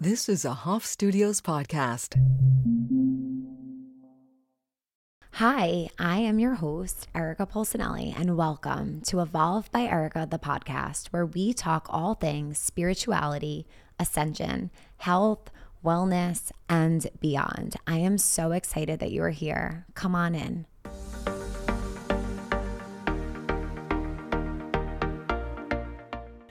This is a Hoff Studios podcast. Hi, I am your host, Erica Polsinelli, and welcome to Evolve by Erica, the podcast, where we talk all things spirituality, ascension, health, wellness, and beyond. I am so excited that you are here. Come on in.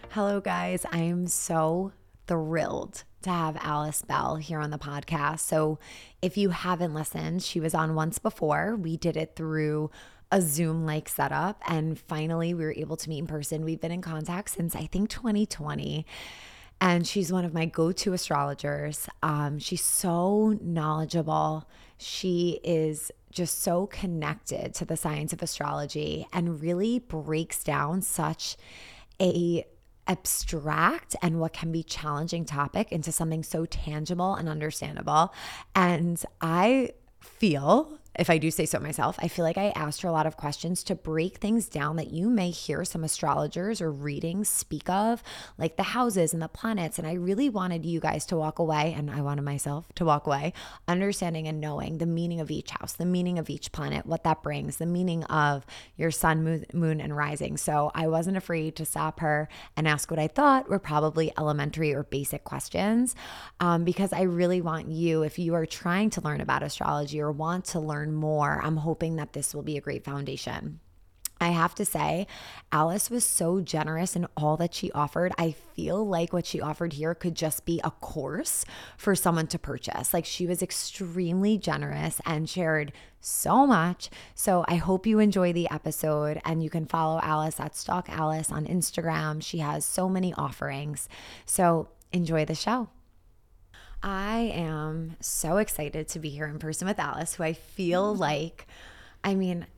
Hello, guys. I am so thrilled to have Alice Bell here on the podcast. So if you haven't listened, she was on once before. We did it through a Zoom-like setup, and finally we were able to meet in person. We've been in contact since, I think, 2020, and she's one of my go-to astrologers. She's so knowledgeable. She is just so connected to the science of astrology and really breaks down such a abstract and what can be challenging topic into something so tangible and understandable. And I feel, if I do say so myself, I feel like I asked her a lot of questions to break things down that you may hear some astrologers or readings speak of, like the houses and the planets. And I really wanted you guys to walk away, and I wanted myself to walk away, understanding and knowing the meaning of each house, the meaning of each planet, what that brings, the meaning of your sun, moon, and rising. So I wasn't afraid to stop her and ask what I thought were probably elementary or basic questions, because I really want you, if you are trying to learn about astrology or want to learn more, I'm hoping that this will be a great foundation. I have to say, Alice was so generous in all that she offered. I feel like what she offered here could just be a course for someone to purchase. Like, she was extremely generous and shared so much. So I hope you enjoy the episode, and you can follow Alice at Stalk Alice on Instagram. She has so many offerings. So enjoy the show. I am so excited to be here in person with Alice, who I feel like, I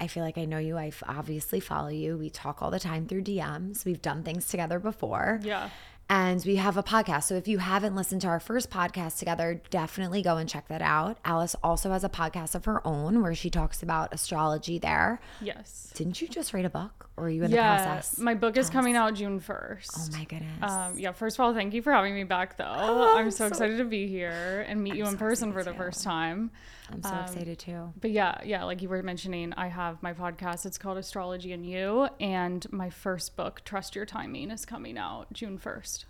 feel like I know you. I obviously follow you. We talk all the time through DMs. We've done things together before. Yeah. And we have a podcast. So if you haven't listened to our first podcast together, definitely go and check that out. Alice also has a podcast of her own where she talks about astrology there. Yes. Didn't you just write a book, or are you in the process? Yeah, my book is coming out June 1st. Oh my goodness. First of all, thank you for having me back, though. Oh, I'm so excited to be here and meet you in person for the first time. I'm so excited too. But yeah, like you were mentioning, I have my podcast. It's called Astrology and You, and my first book, Trust Your Timing, is coming out June 1st.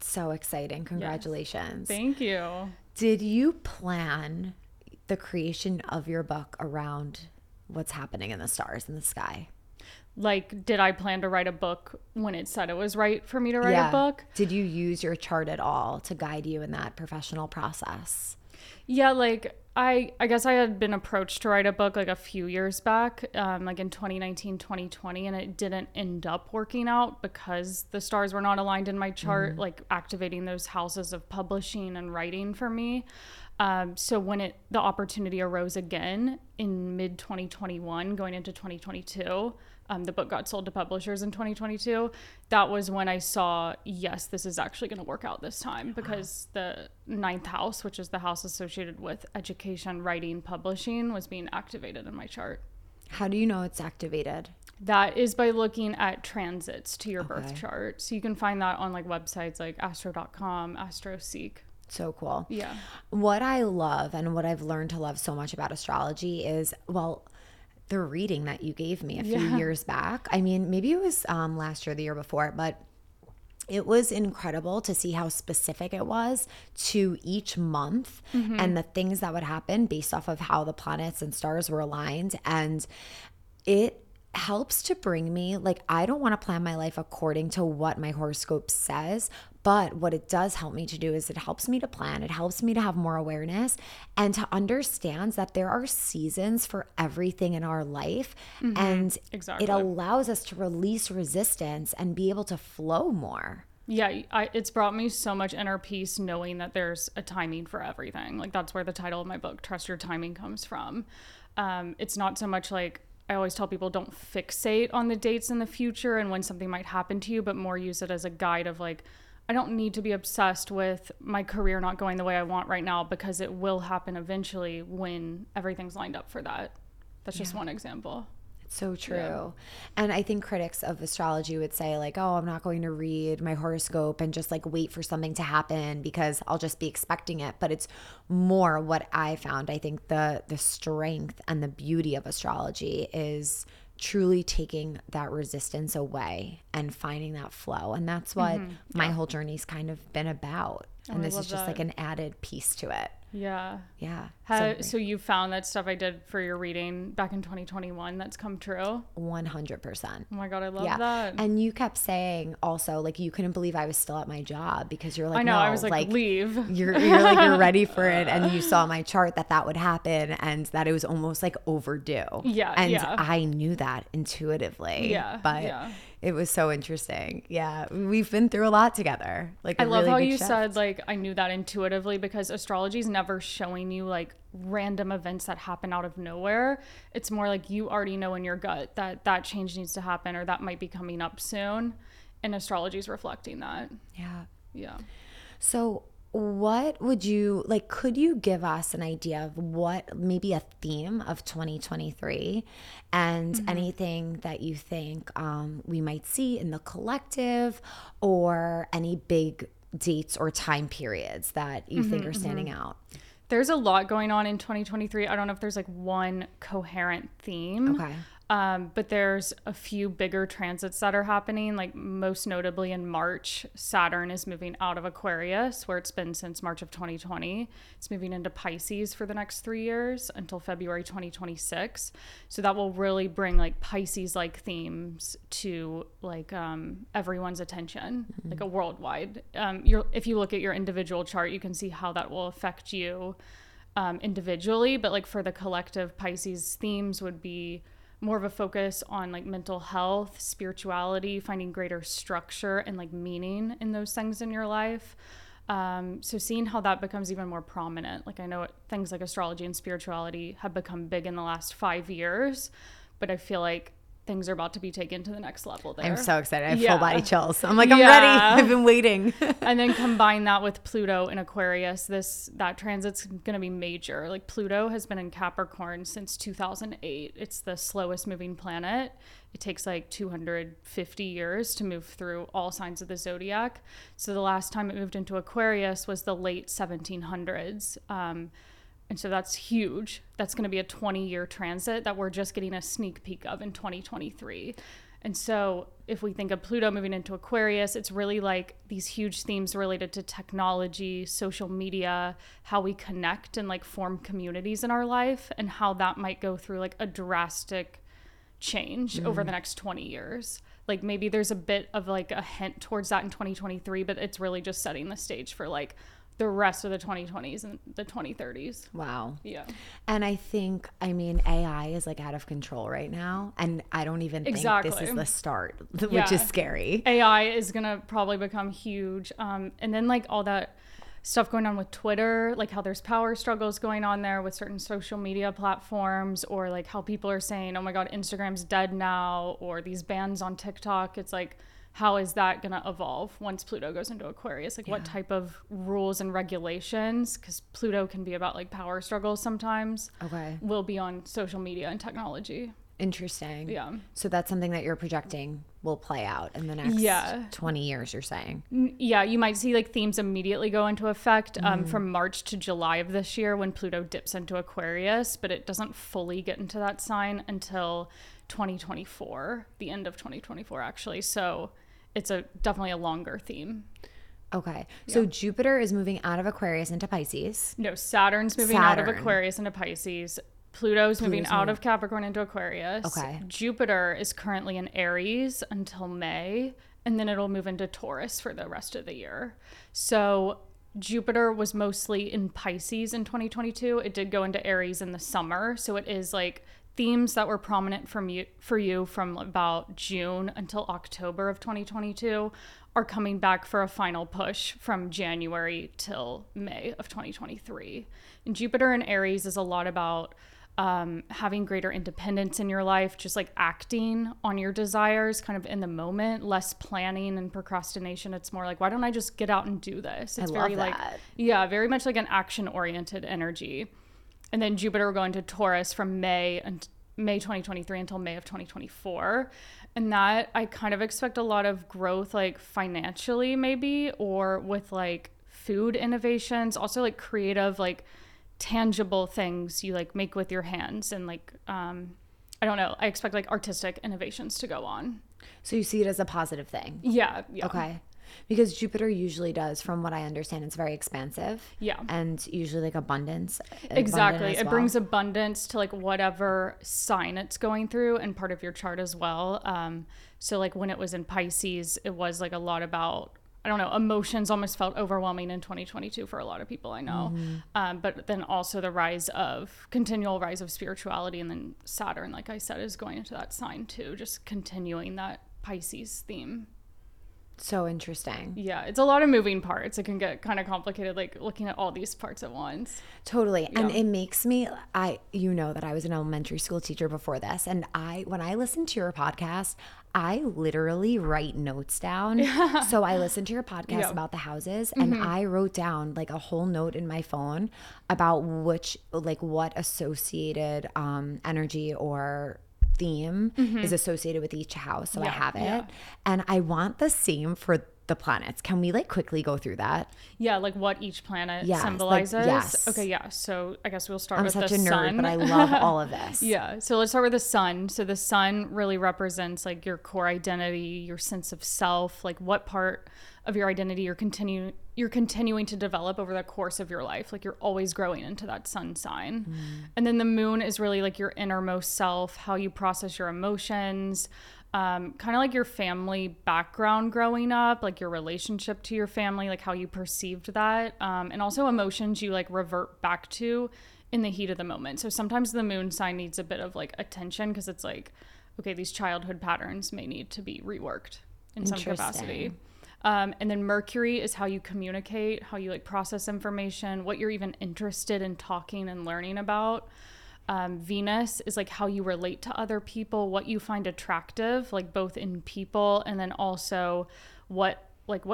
So exciting. Congratulations. Yes. Thank you. Did you plan the creation of your book around what's happening in the stars in the sky? Like, did I plan to write a book when it said it was right for me to write a book? Did you use your chart at all to guide you in that professional process? Yeah, like I guess I had been approached to write a book like a few years back, like in 2019, 2020, and it didn't end up working out because the stars were not aligned in my chart, like activating those houses of publishing and writing for me. So when the opportunity arose again in mid 2021, going into 2022, the book got sold to publishers in 2022. That was when I saw, yes, this is actually going to work out this time, because the ninth house, which is the house associated with education, writing, publishing, was being activated in my chart. How do you know it's activated? That is by looking at transits to your birth chart. So you can find that on like websites like astro.com, astroseek. So cool. Yeah. What I love and what I've learned to love so much about astrology is, well, the reading that you gave me a few years back. I mean, maybe it was last year, the year before, but it was incredible to see how specific it was to each month and the things that would happen based off of how the planets and stars were aligned. And it helps to bring me, like, I don't want to plan my life according to what my horoscope says, but what it does help me to do is it helps me to plan. It helps me to have more awareness and to understand that there are seasons for everything in our life. And it allows us to release resistance and be able to flow more. Yeah, it's brought me so much inner peace knowing that there's a timing for everything. Like, that's where the title of my book, Trust Your Timing, comes from. It's not so much like, I always tell people, don't fixate on the dates in the future and when something might happen to you, but more use it as a guide of like, I don't need to be obsessed with my career not going the way I want right now, because it will happen eventually when everything's lined up for that. That's just one example. So true. Yeah. And I think critics of astrology would say like, oh, I'm not going to read my horoscope and just like wait for something to happen because I'll just be expecting it. But it's more what I found. I think the strength and the beauty of astrology is truly taking that resistance away and finding that flow. And that's what my whole journey's kind of been about. Oh, and this is just that. Like an added piece to it. Yeah. Yeah. So you found that stuff I did for your reading back in 2021 that's come true? 100%. Oh my God, I love that. And you kept saying also, like, you couldn't believe I was still at my job because you're like, I know, no, I was like leave. You're like, you're ready for it. And you saw my chart that would happen and that it was almost like overdue. Yeah. And I knew that intuitively. Yeah. But it was so interesting. Yeah. We've been through a lot together. Like, I love really how you said, like, I knew that intuitively because astrology is never showing you like random events that happen out of nowhere. It's more like you already know in your gut that change needs to happen or that might be coming up soon. And astrology is reflecting that. Yeah. Yeah. So what would you like, could you give us an idea of what maybe a theme of 2023 and anything that you think we might see in the collective or any big dates or time periods that you think are standing out? There's a lot going on in 2023. I don't know if there's like one coherent theme. Okay. But there's a few bigger transits that are happening, like most notably in March, Saturn is moving out of Aquarius, where it's been since March of 2020. It's moving into Pisces for the next 3 years until February 2026. So that will really bring like Pisces-like themes to like everyone's attention, like a worldwide. If you look at your individual chart, you can see how that will affect you individually. But like for the collective, Pisces themes would be more of a focus on like mental health, spirituality, finding greater structure and like meaning in those things in your life. So seeing how that becomes even more prominent. Like I know things like astrology and spirituality have become big in the last 5 years, but I feel like things are about to be taken to the next level there. I'm so excited. I have full body chills. I'm like, I'm ready. I've been waiting. And then combine that with Pluto in Aquarius. That transit's going to be major. Like Pluto has been in Capricorn since 2008. It's the slowest moving planet. It takes like 250 years to move through all signs of the zodiac. So the last time it moved into Aquarius was the late 1700s. And so that's huge. That's going to be a 20-year transit that we're just getting a sneak peek of in 2023. And so if we think of Pluto moving into Aquarius, it's really like these huge themes related to technology, social media, how we connect and like form communities in our life and how that might go through like a drastic change over the next 20 years. Like maybe there's a bit of like a hint towards that in 2023, but it's really just setting the stage for like the rest of the 2020s and the 2030s. Wow. Yeah. And I think, I mean, AI is like out of control right now. And I don't even think this is the start, which is scary. AI is going to probably become huge. And then like all that stuff going on with Twitter, like how there's power struggles going on there with certain social media platforms, or like how people are saying, oh my God, Instagram's dead now, or these bans on TikTok. It's like, how is that going to evolve once Pluto goes into Aquarius? Like what type of rules and regulations, because Pluto can be about like power struggles sometimes, will be on social media and technology. Interesting. Yeah. So that's something that you're projecting will play out in the next 20 years, you're saying? Yeah. You might see like themes immediately go into effect from March to July of this year when Pluto dips into Aquarius, but it doesn't fully get into that sign until 2024, the end of 2024 actually. So it's definitely a longer theme. Okay. Yeah. So Jupiter is moving out of Aquarius into Pisces. No, Saturn's moving out of Aquarius into Pisces. Pluto's moving out of Capricorn into Aquarius. Okay. Jupiter is currently in Aries until May, and then it'll move into Taurus for the rest of the year. So Jupiter was mostly in Pisces in 2022. It did go into Aries in the summer. So it is like themes that were prominent for you from about June until October of 2022 are coming back for a final push from January till May of 2023. And Jupiter in Aries is a lot about having greater independence in your life, just like acting on your desires kind of in the moment, less planning and procrastination. It's more like, why don't I just get out and do this? It's very like, very much like an action oriented energy. And then Jupiter will go into Taurus from May May 2023 until May of 2024. And that I kind of expect a lot of growth, like financially maybe, or with like food innovations, also like creative, like tangible things you like make with your hands. And like, I don't know, I expect like artistic innovations to go on. So you see it as a positive thing? Yeah. Okay. Because Jupiter usually does, from what I understand, it's very expansive. Yeah. And usually like abundance. Exactly. It brings abundance to like whatever sign it's going through and part of your chart as well. So like when it was in Pisces, it was like a lot about, I don't know, emotions almost felt overwhelming in 2022 for a lot of people I know. Mm-hmm. But then also the continual rise of spirituality. And then Saturn, like I said, is going into that sign too, just continuing that Pisces theme. So interesting. Yeah, it's a lot of moving parts. It can get kind of complicated, like looking at all these parts at once. Totally. Yeah. And it makes me, you know that I was an elementary school teacher before this, and when I listen to your podcast, I literally write notes down. Yeah. So I listened to your podcast about the houses, and I wrote down like a whole note in my phone about which, like what associated energy or theme is associated with each house. So I have it. Yeah. And I want the same for the planets. Can we like quickly go through that? Yeah, like what each planet symbolizes. Like, yes. Okay, yeah. So I guess we'll start with the sun. I'm such a nerd, but I love all of this. Yeah. So let's start with the sun. So the sun really represents like your core identity, your sense of self, like what part of your identity you're continuing to develop over the course of your life. Like you're always growing into that sun sign. Mm. And then the moon is really like your innermost self, how you process your emotions, kind of like your family background growing up, like your relationship to your family, like how you perceived that, and also emotions you like revert back to in the heat of the moment. So sometimes the moon sign needs a bit of like attention because it's like, okay, these childhood patterns may need to be reworked in some capacity. And then Mercury is how you communicate, how you like process information, what you're even interested in talking and learning about. Venus is like how you relate to other people, what you find attractive, like both in people, and then also what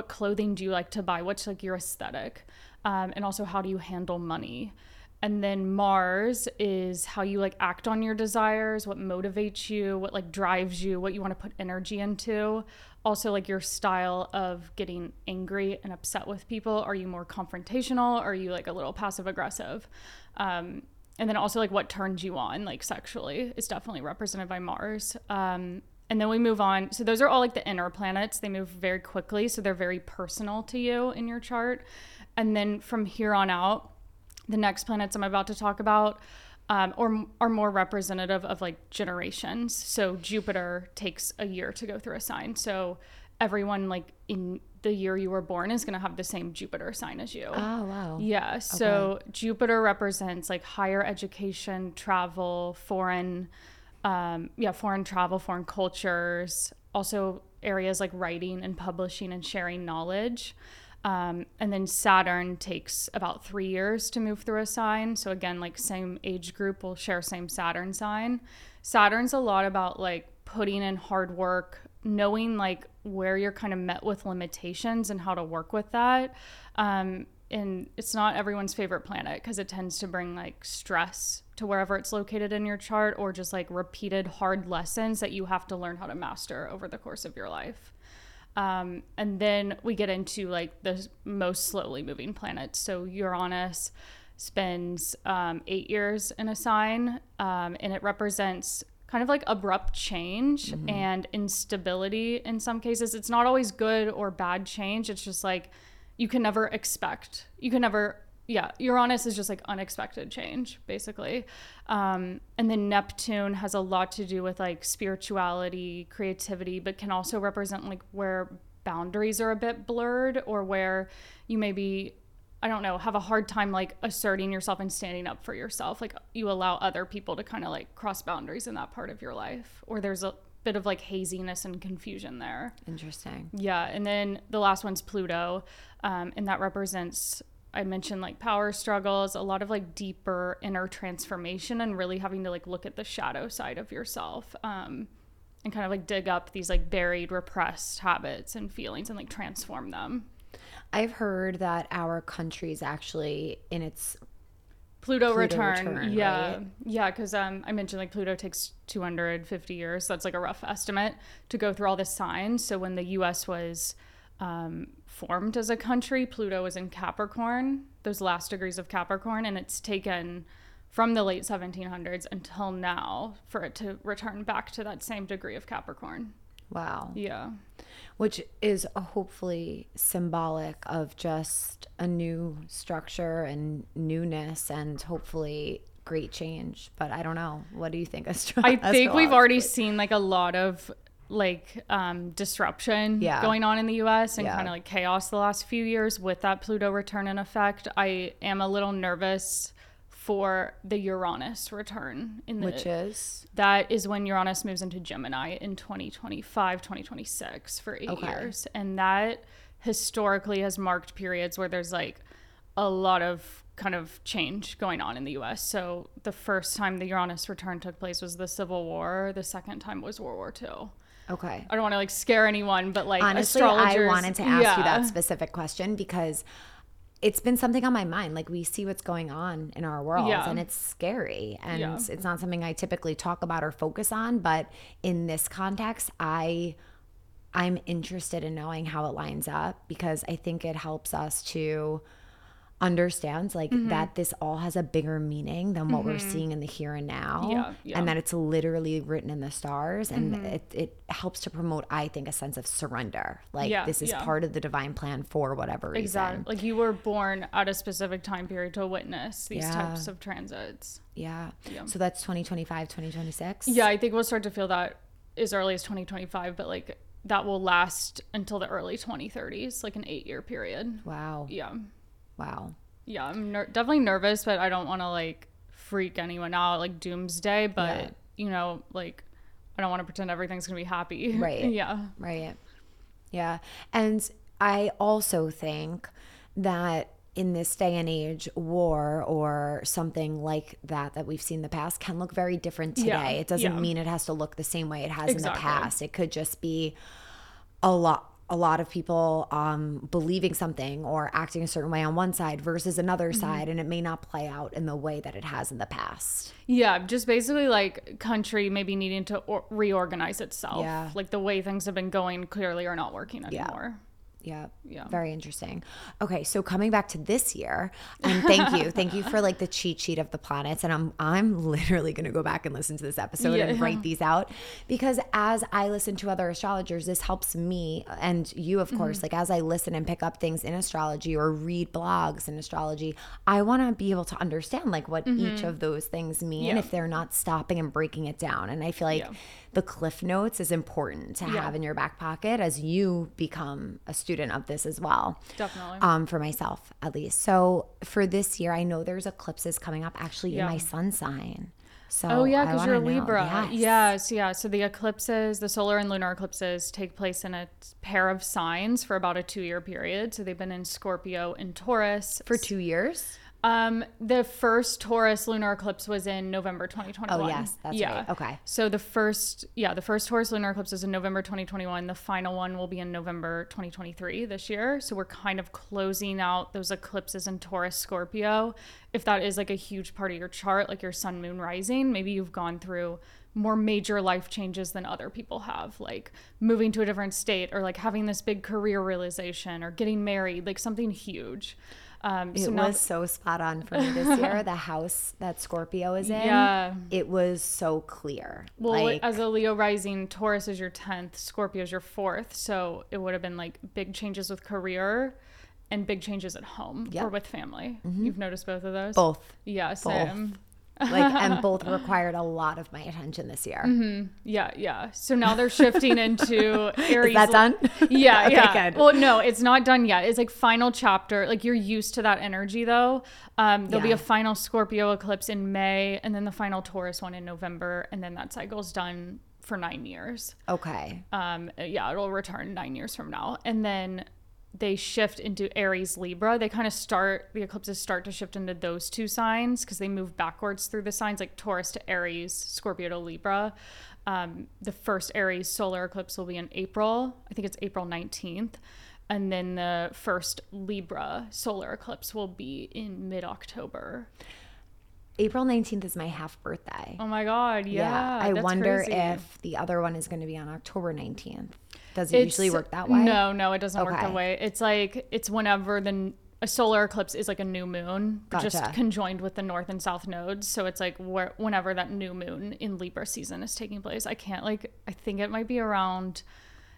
clothing do you like to buy, what's like your aesthetic, and also how do you handle money. And then Mars is how you like act on your desires, what motivates you, what like drives you, what you want to put energy into. Also like your style of getting angry and upset with people. Are you more confrontational? Are you like a little passive aggressive? And then also like what turns you on, like sexually, is definitely represented by Mars. And then we move on. So those are all like the inner planets. They move very quickly. So they're very personal to you in your chart. And then from here on out, the next planets I'm about to talk about are more representative of like generations. So Jupiter takes a year to go through a sign. So everyone like in the year you were born is going to have the same Jupiter sign as you. Oh, wow. Yeah. So okay. Jupiter represents like higher education, travel, foreign cultures, also areas like writing and publishing and sharing knowledge. And then Saturn takes about 3 years to move through a sign. So again, like same age group will share same Saturn sign. Saturn's a lot about like putting in hard work, knowing like where you're kind of met with limitations and how to work with that. And it's not everyone's favorite planet because it tends to bring like stress to wherever it's located in your chart, or just like repeated hard lessons that you have to learn how to master over the course of your life. And then we get into like the most slowly moving planets. So Uranus spends 8 years in a sign, and it represents kind of like abrupt change and instability in some cases. It's not always good or bad change. It's just like Uranus is just like unexpected change, basically. And then Neptune has a lot to do with like spirituality, creativity, but can also represent like where boundaries are a bit blurred, or where you maybe, I don't know, have a hard time like asserting yourself and standing up for yourself. Like you allow other people to kind of like cross boundaries in that part of your life, or there's a bit of like haziness and confusion there. Interesting. Yeah. And then the last one's Pluto. And that represents, I mentioned like power struggles, a lot of like deeper inner transformation, and really having to like look at the shadow side of yourself, and kind of like dig up these like buried, repressed habits and feelings and like transform them. I've heard that our country's actually in its Pluto return, yeah, right? Yeah, because I mentioned like Pluto takes 250 years, so that's like a rough estimate to go through all the signs. So when the U.S. was formed as a country, Pluto was in Capricorn, those last degrees of Capricorn, and it's taken from the late 1700s until now for it to return back to that same degree of Capricorn. Wow. Yeah. Which is hopefully symbolic of just a new structure and newness and hopefully great change. But I don't know. What do you think? I think we've already seen like a lot of like disruption going on in the US and kind of like chaos the last few years with that Pluto return in effect. I am a little nervous for the Uranus return in the, which is? That is when Uranus moves into Gemini in 2025, 2026 for eight years. And that historically has marked periods where there's like a lot of kind of change going on in the US. So the first time the Uranus return took place was the Civil War. The second time was World War II. Okay. I don't want to like scare anyone, but like honestly, astrologers, I wanted to ask you that specific question because it's been something on my mind. Like we see what's going on in our world and it's scary and it's not something I typically talk about or focus on. But in this context, I'm interested in knowing how it lines up because I think it helps us to understand like that this all has a bigger meaning than what we're seeing in the here and now and that it's literally written in the stars and it helps to promote, I think, a sense of surrender. Like this is part of the divine plan for whatever reason. Exactly. Like you were born at a specific time period to witness these types of transits. Yeah. Yeah. So that's 2025, 2026? Yeah, I think we'll start to feel that as early as 2025, but like that will last until the early 2030s, like an 8-year period. Wow. Yeah. Wow. Yeah, I'm definitely nervous, but I don't want to like freak anyone out like doomsday, but you know, like I don't want to pretend everything's gonna be happy. Right. Yeah. Right. Yeah. And I also think that in this day and age, war or something like that we've seen in the past can look very different today. Yeah. It doesn't mean it has to look the same way it has in the past. It could just be a lot of people believing something or acting a certain way on one side versus another side, and it may not play out in the way that it has in the past. Yeah, just basically like country maybe needing to reorganize itself. Yeah. Like the way things have been going clearly are not working anymore. Yeah. Very interesting. Okay, so coming back to this year, and thank you for like the cheat sheet of the planets, and I'm literally gonna go back and listen to this episode and write these out, because as I listen to other astrologers, this helps me and you, of course, like as I listen and pick up things in astrology or read blogs in astrology, I wanna be able to understand like what each of those things mean if they're not stopping and breaking it down. And I feel like the Cliff Notes is important to have in your back pocket as you become a student of this as well. Definitely. For myself, at least. So for this year, I know there's eclipses coming up actually in my sun sign. So because you're a Libra. Yes. Yeah. So the eclipses, the solar and lunar eclipses, take place in a pair of signs for about a 2-year period. So they've been in Scorpio and Taurus. For 2 years? The first Taurus lunar eclipse was in November 2021. Oh yes, that's right. Okay. So the first Taurus lunar eclipse was in November 2021. The final one will be in November 2023 this year. So we're kind of closing out those eclipses in Taurus, Scorpio. If that is like a huge part of your chart, like your sun, moon, rising, maybe you've gone through more major life changes than other people have, like moving to a different state or like having this big career realization or getting married, like something huge. It was so spot on for me this year. The house that Scorpio is in, it was so clear. Well, like, as a Leo rising, Taurus is your 10th, Scorpio is your 4th. So it would have been like big changes with career and big changes at home or with family. You've noticed both of those? Both. Yeah, same. Both. Like, and both required a lot of my attention this year. Yeah. So now they're shifting into Aries. Is that done? Yeah, okay, yeah. Good. Well, no, it's not done yet. It's like final chapter. Like you're used to that energy though. There'll be a final Scorpio eclipse in May and then the final Taurus one in November. And then that cycle's done for 9 years. Okay. It'll return 9 years from now. And then they shift into Aries, Libra. They kind of the eclipses start to shift into those two signs because they move backwards through the signs, like Taurus to Aries, Scorpio to Libra. The first Aries solar eclipse will be in April. I think it's April 19th. And then the first Libra solar eclipse will be in mid-October. April 19th is my half birthday. Oh my God. Yeah. I wonder crazy. If the other one is going to be on October 19th. Does it usually work that way? No, it doesn't work that way. It's like, it's whenever a solar eclipse is like a new moon, just conjoined with the north and south nodes. So it's like whenever that new moon in Libra season is taking place. I think it might be around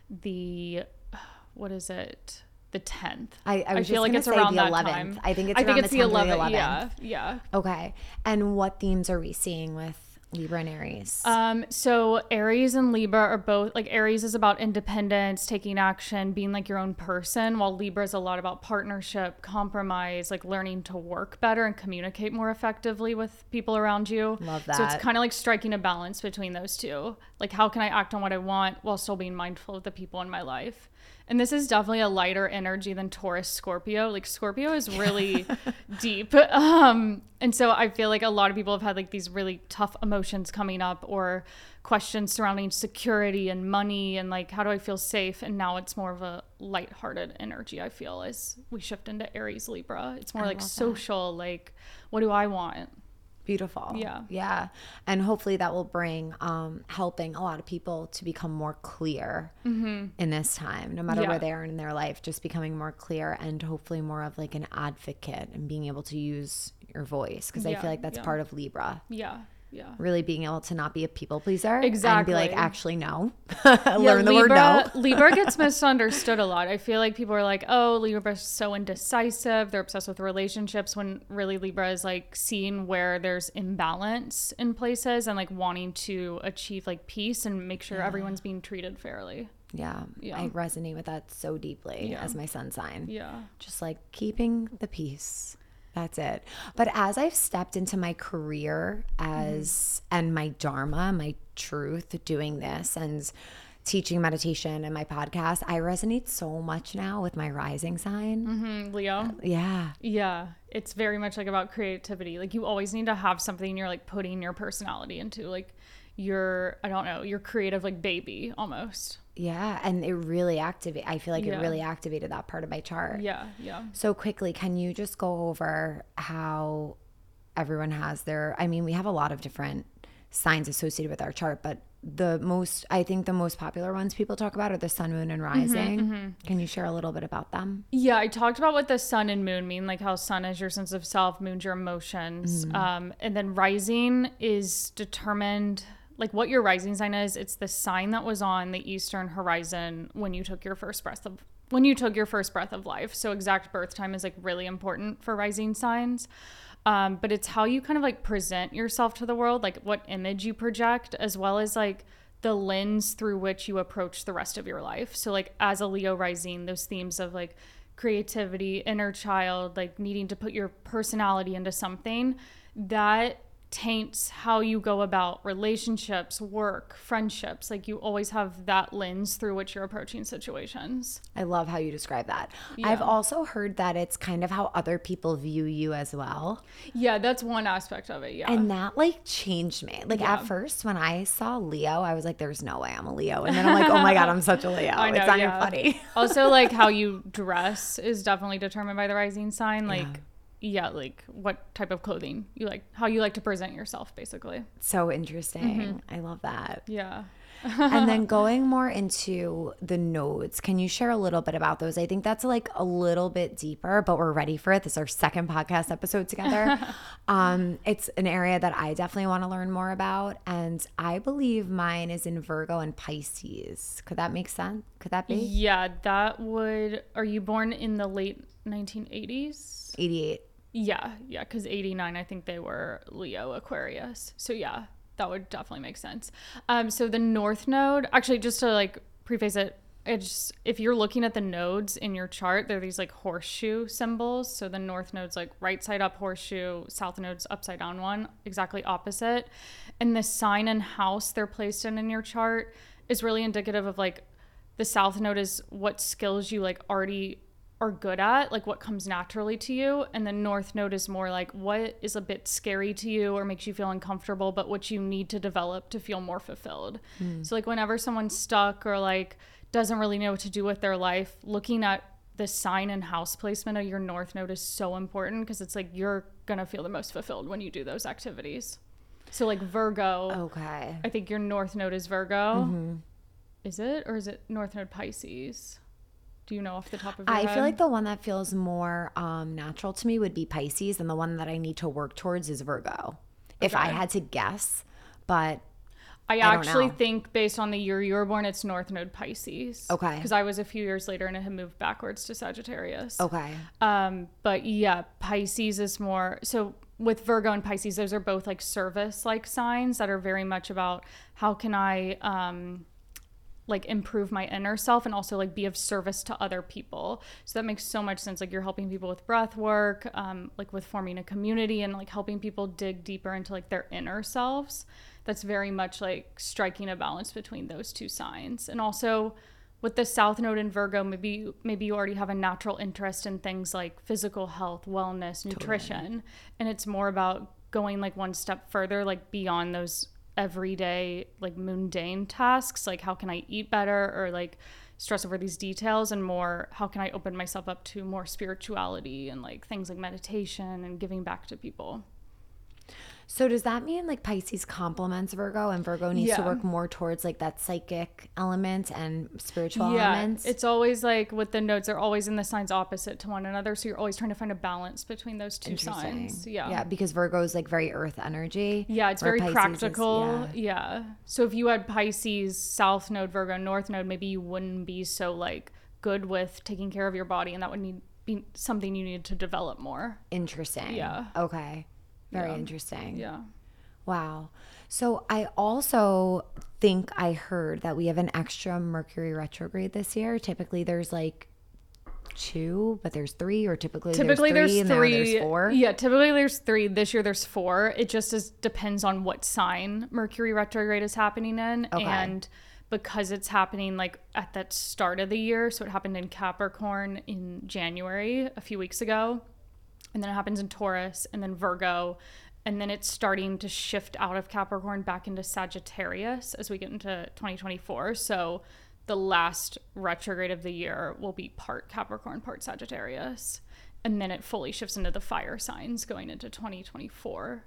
the 10th. I feel like it's around the 11th. I think it's around the 10th or the 11th. Yeah. Okay. And what themes are we seeing with Libra and Aries? So Aries and Libra are both like, Aries is about independence, taking action, being like your own person, while Libra is a lot about partnership, compromise, like learning to work better and communicate more effectively with people around you. Love that. So it's kind of like striking a balance between those two. Like, how can I act on what I want while still being mindful of the people in my life? And this is definitely a lighter energy than Taurus, Scorpio. Like, Scorpio is really deep. And so I feel like a lot of people have had like these really tough emotions coming up, or questions surrounding security and money and like, how do I feel safe? And now it's more of a lighthearted energy, I feel, as we shift into Aries, Libra. It's more like social, like, what do I want? Beautiful. Yeah. And hopefully that will bring helping a lot of people to become more clear in this time, no matter where they are in their life, just becoming more clear and hopefully more of like an advocate and being able to use your voice, because I feel like that's part of Libra. Yeah. Really being able to not be a people pleaser. Exactly. And be like, actually, no. Learn the word no. Libra gets misunderstood a lot. I feel like people are like, oh, Libra's so indecisive. They're obsessed with relationships, when really Libra is like seeing where there's imbalance in places and like wanting to achieve like peace and make sure everyone's being treated fairly. Yeah. I resonate with that so deeply as my sun sign. Yeah. Just like keeping the peace. That's it. But as I've stepped into my career and my dharma, my truth, doing this and teaching meditation and my podcast, I resonate so much now with my rising sign. Leo. Yeah. It's very much like about creativity. Like, you always need to have something you're like putting your personality into, like your creative like baby almost. Yeah, and it really activated that part of my chart. Yeah. So quickly, can you just go over how everyone has their, I mean, we have a lot of different signs associated with our chart, but I think the most popular ones people talk about are the sun, moon, and rising. Can you share a little bit about them? Yeah, I talked about what the sun and moon mean, like how sun is your sense of self, moon's your emotions, and then rising is determined, like what your rising sign is. It's the sign that was on the eastern horizon when you took your first breath of life. So exact birth time is like really important for rising signs. But it's how you kind of like present yourself to the world, like what image you project, as well as like the lens through which you approach the rest of your life. So like as a Leo rising, those themes of like creativity, inner child, like needing to put your personality into something, that taints how you go about relationships, work, friendships. Like, you always have that lens through which you're approaching situations. I love how you describe that. Yeah. I've also heard that it's kind of how other people view you as well. Yeah, that's one aspect of it. Yeah. And that like changed me. Like at first when I saw Leo, I was like, there's no way I'm a Leo. And then I'm like, oh my God, I'm such a Leo. I know, it's not even funny. Also, like how you dress is definitely determined by the rising sign. Like, like what type of clothing you like, how you like to present yourself, basically. So interesting. I love that. Yeah. And then going more into the nodes, can you share a little bit about those? I think that's like a little bit deeper, but we're ready for it. This is our second podcast episode together. It's an area that I definitely want to learn more about. And I believe mine is in Virgo and Pisces. Could that make sense? Could that be? Yeah, that would. Are you born in the late 1980s? 88. Yeah, because 89, I think they were Leo, Aquarius. So yeah. That would definitely make sense. So the North Node, actually, just to like preface it, it's, if you're looking at the nodes in your chart, they're these like horseshoe symbols. So the North Node's like right side up horseshoe, South Node's upside down one, exactly opposite. And the sign and house they're placed in your chart is really indicative of like the South Node is what skills you like already are good at, like what comes naturally to you, and the North Node is more like what is a bit scary to you or makes you feel uncomfortable, but what you need to develop to feel more fulfilled. So like whenever someone's stuck or like doesn't really know what to do with their life, looking at the sign and house placement of your North Node is so important, because it's like you're gonna feel the most fulfilled when you do those activities. So like Virgo, okay, I think your North Node is Virgo. Mm-hmm. Is it, or is it North Node Pisces? Do you know off the top of your head? I feel like the one that feels more natural to me would be Pisces, and the one that I need to work towards is Virgo. Okay. If I had to guess, but I actually don't know. Think based on the year you were born, it's North Node Pisces. Okay. Because I was a few years later and it had moved backwards to Sagittarius. Okay. But yeah, Pisces is more so. With Virgo and Pisces, those are both like service-like signs that are very much about how can I like improve my inner self and also like be of service to other people. So that makes so much sense. Like you're helping people with breath work, like with forming a community and like helping people dig deeper into like their inner selves. That's very much like striking a balance between those two signs. And also with the South Node in Virgo, maybe you already have a natural interest in things like physical health, wellness, nutrition. Totally. And it's more about going like one step further, like beyond those everyday, like mundane tasks, like how can I eat better or like stress over these details, and more how can I open myself up to more spirituality and like things like meditation and giving back to people. So does that mean like Pisces complements Virgo and Virgo needs to work more towards like that psychic element and spiritual elements? It's always like with the nodes, they're always in the signs opposite to one another. So you're always trying to find a balance between those two signs. Yeah. Yeah. Because Virgo is like very earth energy. Yeah. It's very Pisces practical. Yeah. So if you had Pisces, South Node, Virgo, North Node, maybe you wouldn't be so like good with taking care of your body, and that would be something you needed to develop more. Interesting. Yeah. Okay. Very interesting. Yeah. Wow. So I also think I heard that we have an extra Mercury retrograde this year. Typically there's like two, but there's three, or typically there's three. There's four. Yeah, typically there's three. This year there's four. It just depends on what sign Mercury retrograde is happening in. Okay. And because it's happening like at that start of the year, so it happened in Capricorn in January a few weeks ago. And then it happens in Taurus and then Virgo. And then it's starting to shift out of Capricorn back into Sagittarius as we get into 2024. So the last retrograde of the year will be part Capricorn, part Sagittarius. And then it fully shifts into the fire signs going into 2024.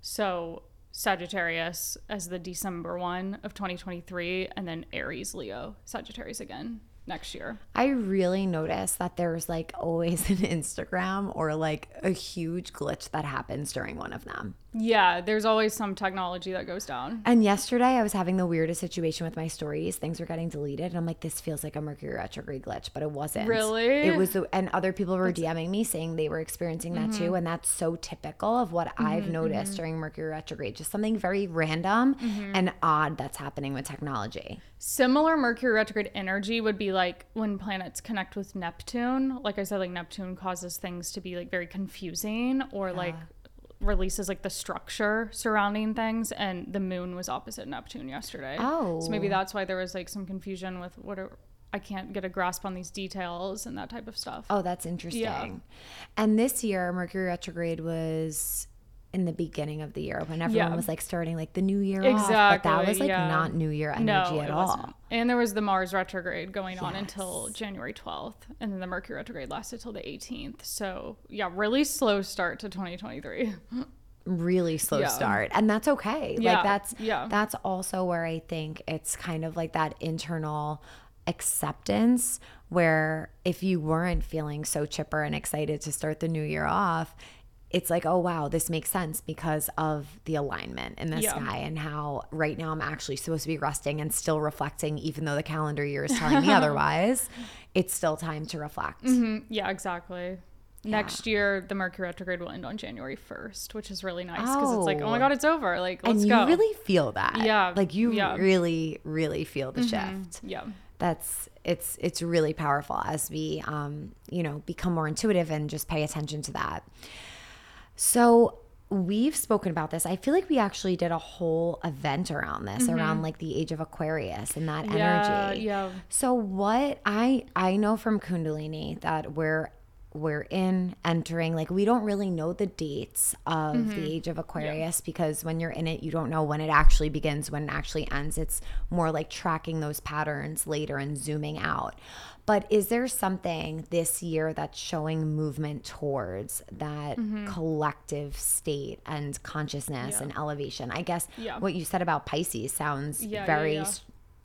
So Sagittarius as the December 1 of 2023, and then Aries, Leo, Sagittarius again next year. I really noticed that there's like always an Instagram or like a huge glitch that happens during one of them. Yeah, there's always some technology that goes down. And yesterday I was having the weirdest situation with my stories. Things were getting deleted and I'm like, this feels like a Mercury retrograde glitch, but it wasn't. Really? It was, and other people were DMing me saying they were experiencing that too, and that's so typical of what I've noticed during Mercury retrograde. Just something very random and odd that's happening with technology. Similar Mercury retrograde energy would be like when planets connect with Neptune. Like I said, like Neptune causes things to be like very confusing or like releases like the structure surrounding things, and the moon was opposite Neptune yesterday. Oh. So maybe that's why there was like some confusion with what I can't get a grasp on these details and that type of stuff. Oh, that's interesting. Yeah. And this year Mercury retrograde was in the beginning of the year when everyone was like starting like the new year off, but that was like not new year energy at all. Wasn't. And there was the Mars retrograde going on until January 12th, and then the Mercury retrograde lasted till the 18th. So yeah, really slow start to 2023. Really slow start, and that's okay. Like that's also where I think it's kind of like that internal acceptance, where if you weren't feeling so chipper and excited to start the new year off, it's like, oh, wow, this makes sense because of the alignment in the sky, and how right now I'm actually supposed to be resting and still reflecting, even though the calendar year is telling me otherwise. It's still time to reflect. Mm-hmm. Yeah, exactly. Yeah. Next year, the Mercury retrograde will end on January 1st, which is really nice because it's like, oh, my God, it's over. Like, let's go. And you really feel that. Yeah. Like, you really, really feel the shift. Yeah. It's really powerful as we, become more intuitive and just pay attention to that. So we've spoken about this. I feel like we actually did a whole event around this, around like the age of Aquarius and that energy. Yeah. So what I know from Kundalini that we're we're in, entering. Like, we don't really know the dates of the age of Aquarius because when you're in it, you don't know when it actually begins, when it actually ends. It's more like tracking those patterns later and zooming out. But is there something this year that's showing movement towards that collective state and consciousness and elevation? I guess what you said about Pisces sounds very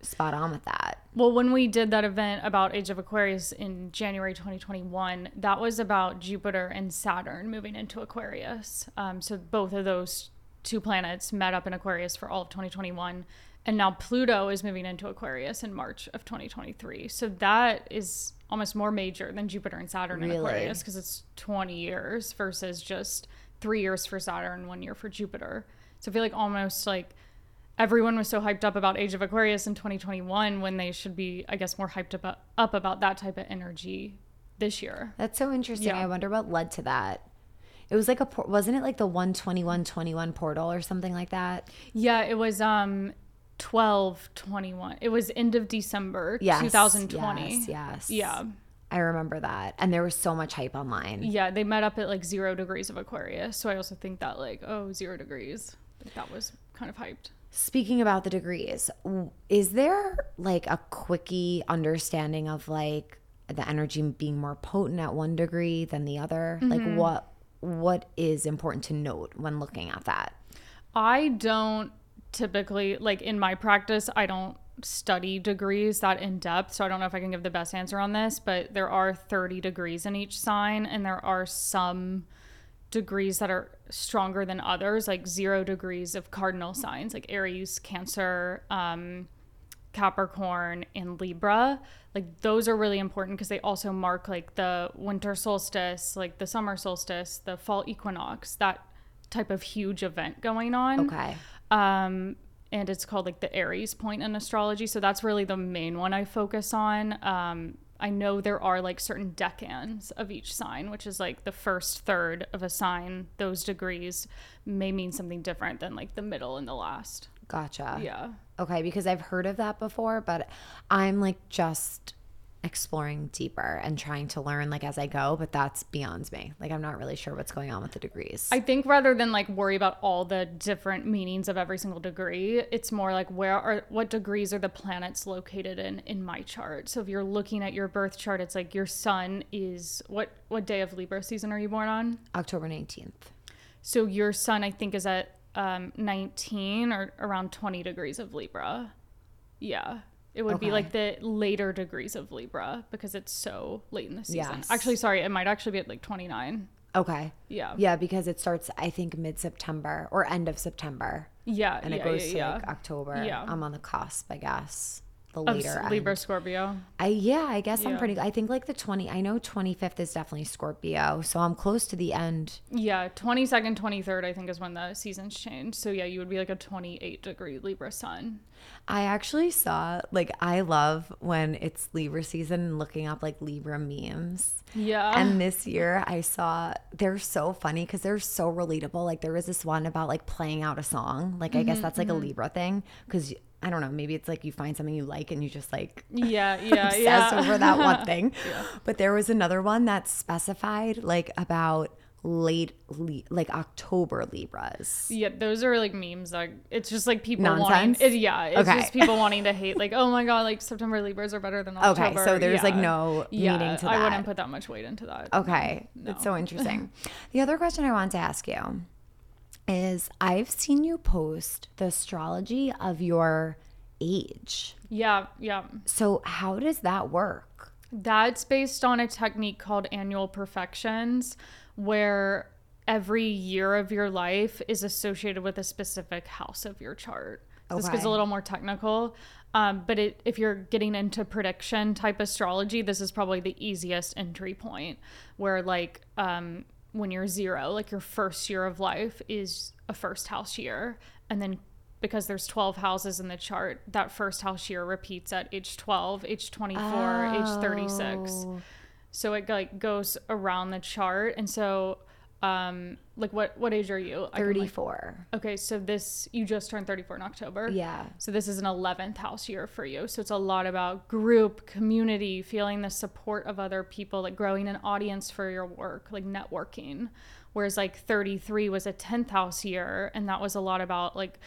spot on with that. Well, when we did that event about Age of Aquarius in January 2021, that was about Jupiter and Saturn moving into Aquarius. So both of those two planets met up in Aquarius for all of 2021. And now Pluto is moving into Aquarius in March of 2023. So that is almost more major than Jupiter and Saturn in Aquarius because it's 20 years versus just 3 years for Saturn, 1 year for Jupiter. So I feel like almost like everyone was so hyped up about Age of Aquarius in 2021 when they should be, I guess, more hyped up about that type of energy this year. That's so interesting. Yeah. I wonder what led to that. It was like wasn't it like the 12121 portal or something like that? Yeah, it was 12/21. It was end of December 2020. Yes. Yeah. I remember that. And there was so much hype online. Yeah, they met up at like 0 degrees of Aquarius. So I also think that like, 0 degrees. Like, that was kind of hyped. Speaking about the degrees, is there like a quickie understanding of like the energy being more potent at 1 degree than the other? Like what is important to note when looking at that? I don't typically, like in my practice, I don't study degrees that in depth. So I don't know if I can give the best answer on this, but there are 30 degrees in each sign and there are some degrees that are stronger than others, like 0 degrees of cardinal signs like Aries, Cancer, Capricorn, and Libra. Like those are really important because they also mark like the winter solstice, like the summer solstice, the fall equinox, that type of huge event going on. Okay. And it's called like the Aries point in astrology. So that's really the main one I focus on. I know there are like certain decans of each sign, which is like the first third of a sign. Those degrees may mean something different than like the middle and the last. Gotcha. Yeah. Okay, because I've heard of that before, but I'm like just exploring deeper and trying to learn like as I go, but that's beyond me. Like I'm not really sure what's going on with the degrees. I think rather than like worry about all the different meanings of every single degree, it's more like what degrees are the planets located in my chart. So if you're looking at your birth chart, it's like your sun is what day of Libra season are you born on? October 19th. So your sun I think is at 19 or around 20 degrees of Libra. Yeah. It would be like the later degrees of Libra because it's so late in the season. Yes. Actually, sorry, it might actually be at like 29. Okay. Yeah. Yeah, because it starts, I think, mid-September or end of September. Yeah. And it goes to like October. Yeah. I'm on the cusp, I guess. The later end. Libra, Scorpio. I guess I'm pretty, I think like the 25th is definitely Scorpio. So I'm close to the end. Yeah. 22nd, 23rd, I think is when the seasons change. So yeah, you would be like a 28 degree Libra sun. I actually saw, like, I love when it's Libra season looking up, like, Libra memes. Yeah. And this year I saw, they're so funny because they're so relatable. Like, there was this one about, like, playing out a song. Like, I guess that's, like, a Libra thing because, I don't know, maybe it's, like, you find something you like and you just, like, obsess over that one thing. But there was another one that specified, like, about late October Libras. Yeah, those are like memes. Like it's just like people nonsense. Just people wanting to hate. Like, oh my god, like September Libras are better than October. Okay, so there's like no meaning to that. I wouldn't put that much weight into that. Okay, it's so interesting. The other question I wanted to ask you is, I've seen you post the astrology of your age. Yeah. So how does that work? That's based on a technique called annual perfections, where every year of your life is associated with a specific house of your chart. So this gets a little more technical, but if you're getting into prediction type astrology, this is probably the easiest entry point, where like when you're 0, like your first year of life is a first house year, and then because there's 12 houses in the chart, that first house year repeats at age 12, age 24, age 36. So it like goes around the chart. And so like what age are you? 34. Like, okay, so this, you just turned 34 in October. Yeah. So this is an 11th house year for you. So it's a lot about group, community, feeling the support of other people, like growing an audience for your work, like networking. Whereas like 33 was a 10th house year, and that was a lot about like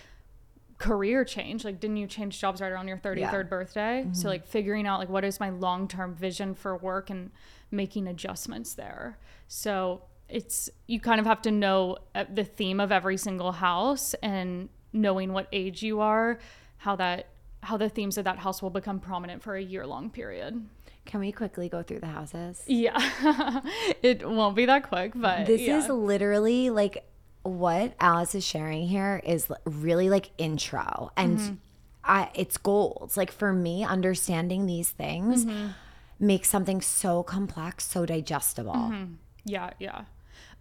career change. Like, didn't you change jobs right around your 33rd birthday? Mm-hmm. So like figuring out like what is my long-term vision for work and making adjustments there. So it's, you kind of have to know the theme of every single house, and knowing what age you are, how the themes of that house will become prominent for a year-long period. Can we quickly go through the houses? Yeah. It won't be that quick, but this is literally like what Alice is sharing here is really like intro, and it's gold. Like for me, understanding these things makes something so complex so digestible. Mm-hmm. Yeah, yeah.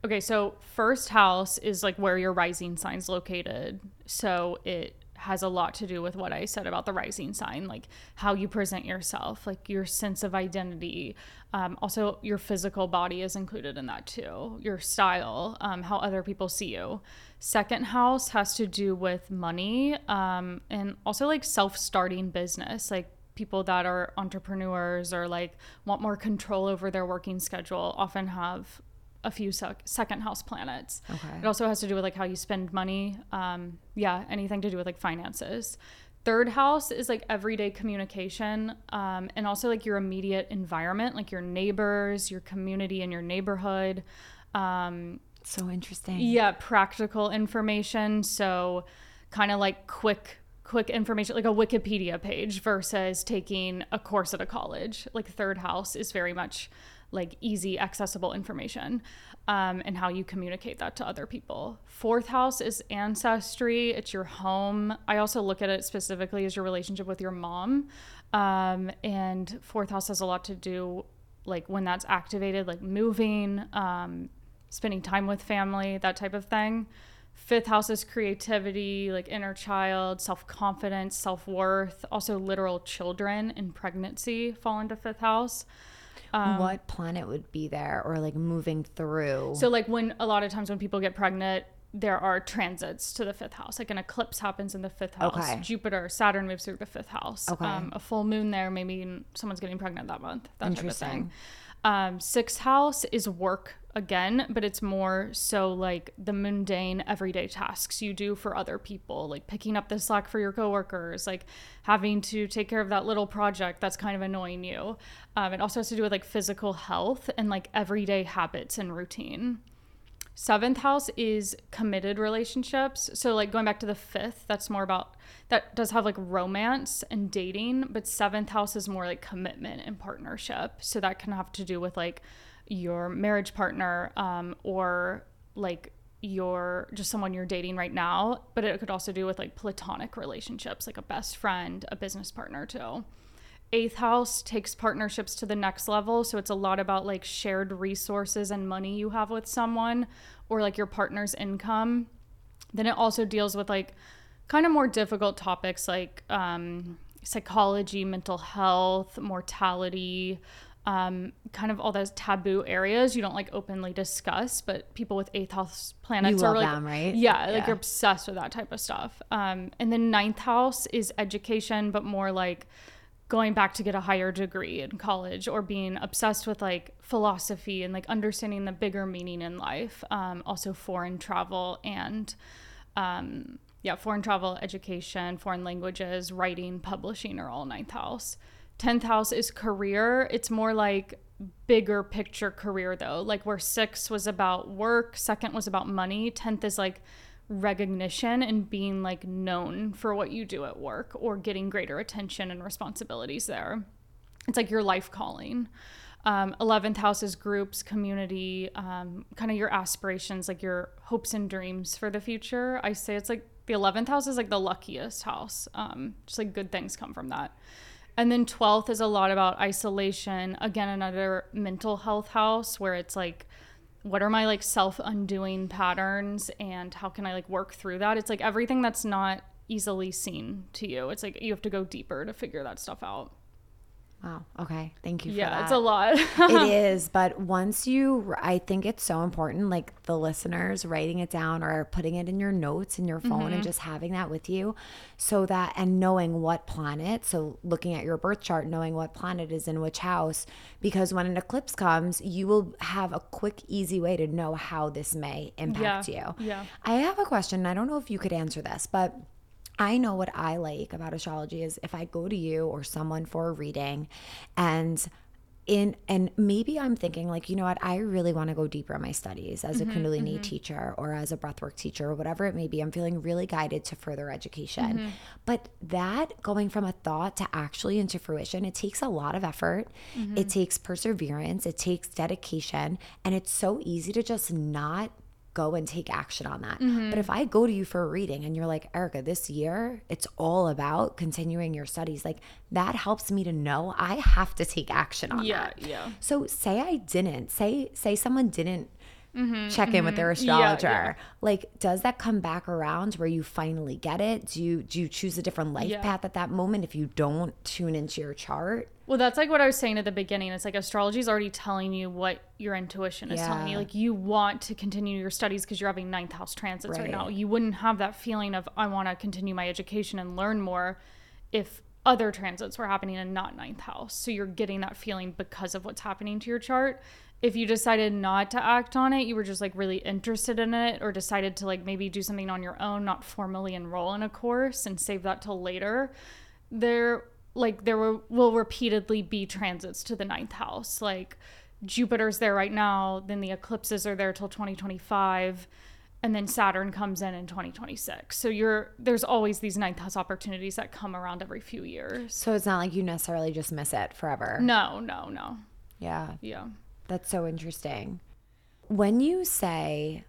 Okay, so first house is like where your rising sign's located. So it has a lot to do with what I said about the rising sign, like how you present yourself, like your sense of identity. Also, your physical body is included in that too, your style, how other people see you. Second house has to do with money, and also like self-starting business, like people that are entrepreneurs or like want more control over their working schedule often have a few second house planets. Okay. It also has to do with like how you spend money. Anything to do with like finances. Third house is like everyday communication, and also like your immediate environment, like your neighbors, your community and your neighborhood. So interesting. Yeah, practical information. So kind of like quick information, like a Wikipedia page versus taking a course at a college. Like third house is very much like easy, accessible information, and how you communicate that to other people. Fourth house is ancestry. It's your home. I also look at it specifically as your relationship with your mom. And fourth house has a lot to do, like when that's activated, like moving, spending time with family, that type of thing. Fifth house is creativity, like inner child, self-confidence, self-worth. Also literal children and pregnancy fall into fifth house. What planet would be there, or like moving through? So like when a lot of times when people get pregnant, there are transits to the fifth house. Like an eclipse happens in the fifth house. Okay. Jupiter, Saturn moves through the fifth house. Okay. A full moon there, maybe someone's getting pregnant that month. That interesting. Type of thing. Sixth house is work again, but it's more so like the mundane everyday tasks you do for other people, like picking up the slack for your coworkers, like having to take care of that little project that's kind of annoying you. It also has to do with like physical health and like everyday habits and routine. Seventh house is committed relationships. So like going back to the fifth, that's more about, that does have like romance and dating, but seventh house is more like commitment and partnership. So that can have to do with like your marriage partner, or like your, just someone you're dating right now, but it could also do with like platonic relationships, like a best friend, a business partner too. Eighth house takes partnerships to the next level. So it's a lot about like shared resources and money you have with someone, or like your partner's income. Then it also deals with like kind of more difficult topics like psychology, mental health, mortality, kind of all those taboo areas you don't like openly discuss, but people with eighth house planets are like, them, right? Yeah, like you're obsessed with that type of stuff. And then ninth house is education, but more like going back to get a higher degree in college, or being obsessed with like philosophy and like understanding the bigger meaning in life. Also foreign travel and foreign travel, education, foreign languages, writing, publishing are all ninth house. 10th house is career. It's more like bigger picture career though. Like where 6 was about work, 2nd was about money, 10th is like recognition and being like known for what you do at work, or getting greater attention and responsibilities there. It's like your life calling. 11th house is groups, community, kind of your aspirations, like your hopes and dreams for the future. I say it's like the 11th house is like the luckiest house. Just like good things come from that. And then 12th is a lot about isolation. Again, another mental health house, where it's like, what are my like self undoing patterns, and how can I like work through that? It's like everything that's not easily seen to you. It's like you have to go deeper to figure that stuff out. Wow. Okay. Thank you for that. Yeah, it's a lot. It is. But once you, I think it's so important, like the listeners writing it down or putting it in your notes in your phone and just having that with you so that, and knowing what planet, so looking at your birth chart, knowing what planet is in which house, because when an eclipse comes, you will have a quick, easy way to know how this may impact you. Yeah. I have a question, and I don't know if you could answer this, but I know what I like about astrology is if I go to you or someone for a reading and maybe I'm thinking like, you know what, I really want to go deeper in my studies as a Kundalini teacher or as a breathwork teacher or whatever it may be. I'm feeling really guided to further education. But that going from a thought to actually into fruition, it takes a lot of effort. It takes perseverance. It takes dedication. And it's so easy to just not go and take action on that. But if I go to you for a reading and you're like, Erica, this year it's all about continuing your studies, like that helps me to know I have to take action on that. So say I didn't, say someone didn't check in with their astrologer. Like, does that come back around where you finally get it? Do you choose a different life path at that moment if you don't tune into your chart? Well, that's like what I was saying at the beginning. It's like astrology is already telling you what your intuition is telling you. Like, you want to continue your studies because you're having ninth house transits right now. You wouldn't have that feeling of I want to continue my education and learn more if other transits were happening and not ninth house. So you're getting that feeling because of what's happening to your chart. If you decided not to act on it, you were just like really interested in it or decided to like maybe do something on your own, not formally enroll in a course and save that till later, there will repeatedly be transits to the ninth house. Like Jupiter's there right now, then the eclipses are there till 2025, and then Saturn comes in 2026. So there's always these ninth house opportunities that come around every few years. So it's not like you necessarily just miss it forever. No. Yeah. Yeah. That's so interesting. When you say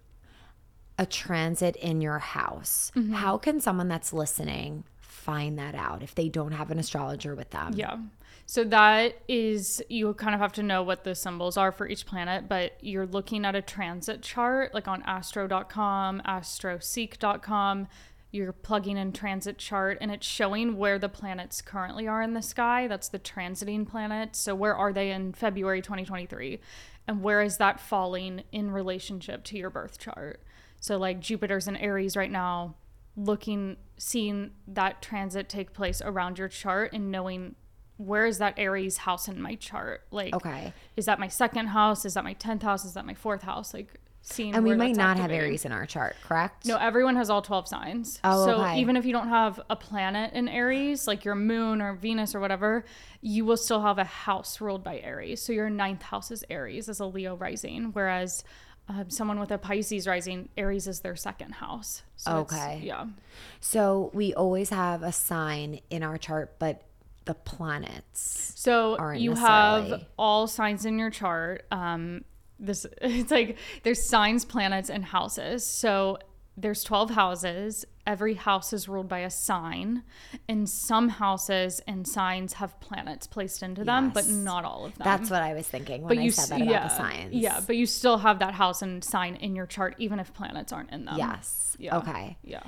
a transit in your house, how can someone that's listening find that out if they don't have an astrologer with them? Yeah. So that is, you kind of have to know what the symbols are for each planet, but you're looking at a transit chart, like on astro.com, astroseek.com. You're plugging in transit chart and it's showing where the planets currently are in the sky. That's the transiting planets. So where are they in February 2023? And where is that falling in relationship to your birth chart? So like Jupiter's in Aries right now, seeing that transit take place around your chart and knowing where is that Aries house in my chart? Like, okay, is that my second house? Is that my 10th house? Is that my fourth house? Like, and we might not have Aries in our chart, correct? No, everyone has all 12 signs. Oh, so even if you don't have a planet in Aries, like your moon or Venus or whatever, you will still have a house ruled by Aries. So your ninth house is Aries as a Leo rising, whereas someone with a Pisces rising, Aries is their second house. So so we always have a sign in our chart, but the planets. So you have all signs in your chart. It's like there's signs, planets, and houses. So there's 12 houses. Every house is ruled by a sign, and some houses and signs have planets placed into them, but not all of them. That's what I was thinking when I said that about the signs. Yeah, but you still have that house and sign in your chart, even if planets aren't in them. Yes. Yeah. Okay. Yeah.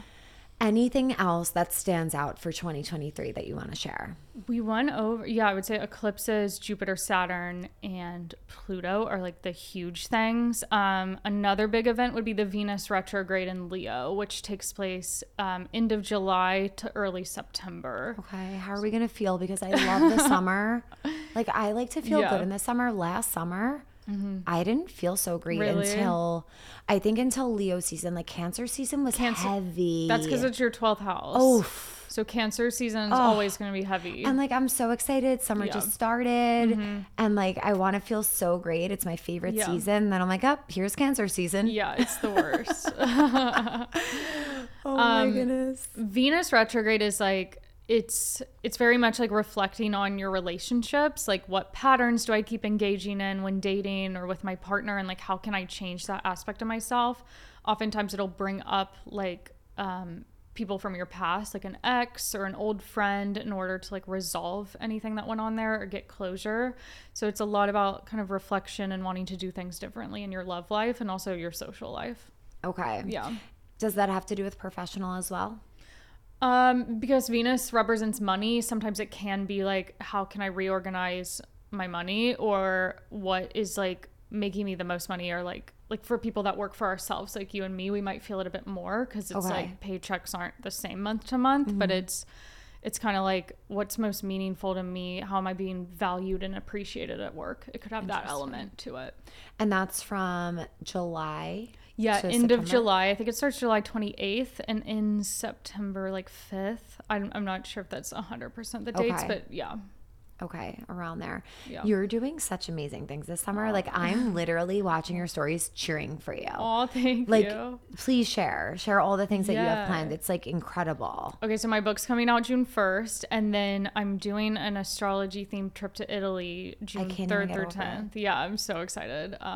Anything else that stands out for 2023 that you want to share? We went over, I would say eclipses, Jupiter, Saturn, and Pluto are like the huge things. Another big event would be the Venus retrograde in Leo, which takes place end of July to early September. Okay, how are we going to feel? Because I love the summer. Like, I like to feel good in the summer. Last summer, I didn't feel so great until Leo season. Like Cancer season was heavy. That's because it's your 12th house. So Cancer season's always going to be heavy. And like, I'm so excited. Summer just started. And like, I want to feel so great. It's my favorite season. Then I'm like, here's Cancer season. Yeah, it's the worst. Oh my goodness. Venus retrograde is like, it's very much like reflecting on your relationships, like what patterns do I keep engaging in when dating or with my partner, and like how can I change that aspect of myself. Oftentimes it'll bring up like people from your past, like an ex or an old friend, in order to like resolve anything that went on there or get closure. So it's a lot about kind of reflection and wanting to do things differently in your love life and also your social life. Okay. Yeah. Does that have to do with professional as well? Because Venus represents money, sometimes it can be like, how can I reorganize my money, or what is like making me the most money, or like for people that work for ourselves, like you and me, we might feel it a bit more because it's like paychecks aren't the same month to month, mm-hmm. but it's kind of like what's most meaningful to me? How am I being valued and appreciated at work? It could have that element to it. And that's from July. Yeah, end of July. I think it starts July 28th and ends September like 5th. I'm not sure if that's 100% the dates, but yeah. Okay, around there. Yeah. You're doing such amazing things this summer. Like, I'm literally watching your stories, cheering for you. Oh, thank you. Like, please share all the things that you have planned. It's like incredible. Okay, so my book's coming out June 1st, and then I'm doing an astrology themed trip to Italy June 3rd through 10th. Yeah, I'm so excited. So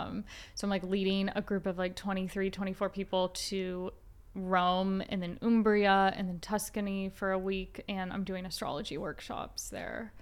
I'm like leading a group of like 23, 24 people to Rome and then Umbria and then Tuscany for a week, and I'm doing astrology workshops there.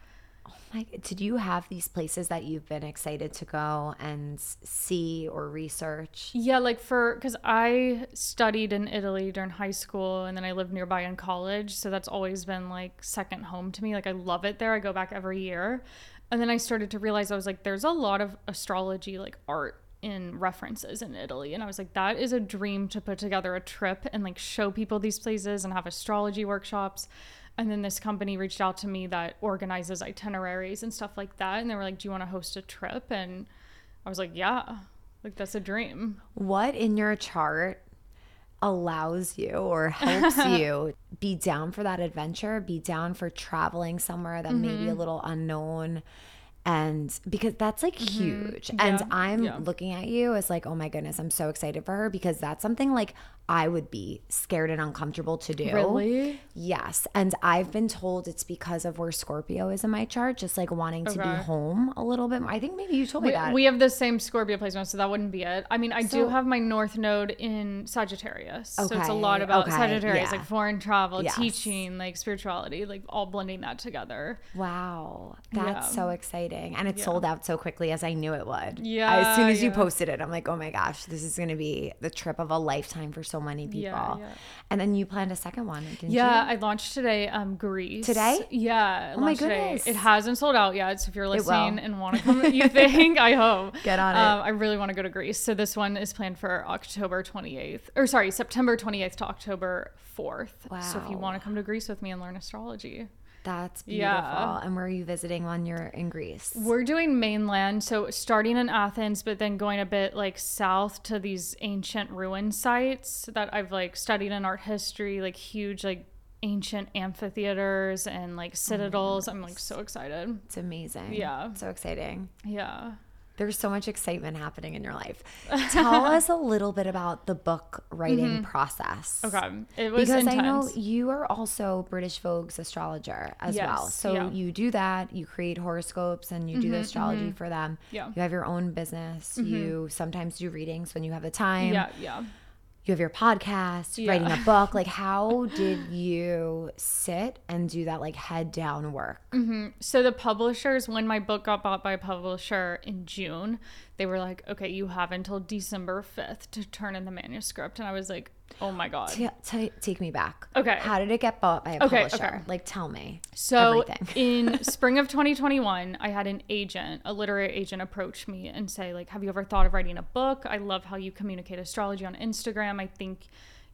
Oh my, did you have these places that you've been excited to go and see or research? Yeah, like because I studied in Italy during high school and then I lived nearby in college. So that's always been like second home to me. Like I love it there. I go back every year. And then I started to realize, I was like, there's a lot of astrology, like art in references in Italy. And I was like, that is a dream to put together a trip and like show people these places and have astrology workshops. And then this company reached out to me that organizes itineraries and stuff like that. And they were like, do you want to host a trip? And I was like, yeah, like that's a dream. What in your chart allows you or helps you be down for that adventure, be down for traveling somewhere that mm-hmm. may be a little unknown? And because that's like huge. Mm-hmm. Yeah. And I'm looking at you as like, oh my goodness, I'm so excited for her, because that's something like I would be scared and uncomfortable to do. Really? Yes. And I've been told it's because of where Scorpio is in my chart, just like wanting to be home a little bit more. I think maybe you told me that. We have the same Scorpio placement, so that wouldn't be it. I mean, I do have my North Node in Sagittarius. Okay. So it's a lot about Sagittarius, like foreign travel, teaching, like spirituality, like all blending that together. Wow. That's so exciting. And it sold out so quickly, as I knew it would. Yeah. As soon as you posted it, I'm like, oh my gosh, this is going to be the trip of a lifetime for so many people. And then you planned a second one, didn't you? I launched today, Greece. Today? Yeah. Oh my goodness. Today. It hasn't sold out yet, so if you're listening and want to come, you think, I hope. Get on it. I really want to go to Greece. So this one is planned for September 28th to October 4th. Wow. So if you want to come to Greece with me and learn astrology. That's beautiful. Yeah. And where are you visiting when you're in Greece? We're doing mainland. So starting in Athens, but then going a bit like south to these ancient ruin sites that I've like studied in art history, like huge, like ancient amphitheaters and like citadels. I'm like so excited. It's amazing. Yeah. So exciting. Yeah. There's so much excitement happening in your life. Tell us a little bit about the book writing process. Okay. It was intense. Because I know you are also British Vogue's astrologer as well. So you do that. You create horoscopes and you do the astrology for them. Yeah. You have your own business. Mm-hmm. You sometimes do readings when you have the time. Yeah, yeah. You have your podcast, writing a book. Like, how did you sit and do that, like, head down work? Mm-hmm. So the publishers, when my book got bought by a publisher in June, they were like, okay, you have until December 5th to turn in the manuscript. And I was like, oh my God. Take me back. Okay. How did it get bought by a publisher? Okay. Like, tell me. So in spring of 2021, I had an agent, a literary agent, approach me and say, like, have you ever thought of writing a book? I love how you communicate astrology on Instagram. I think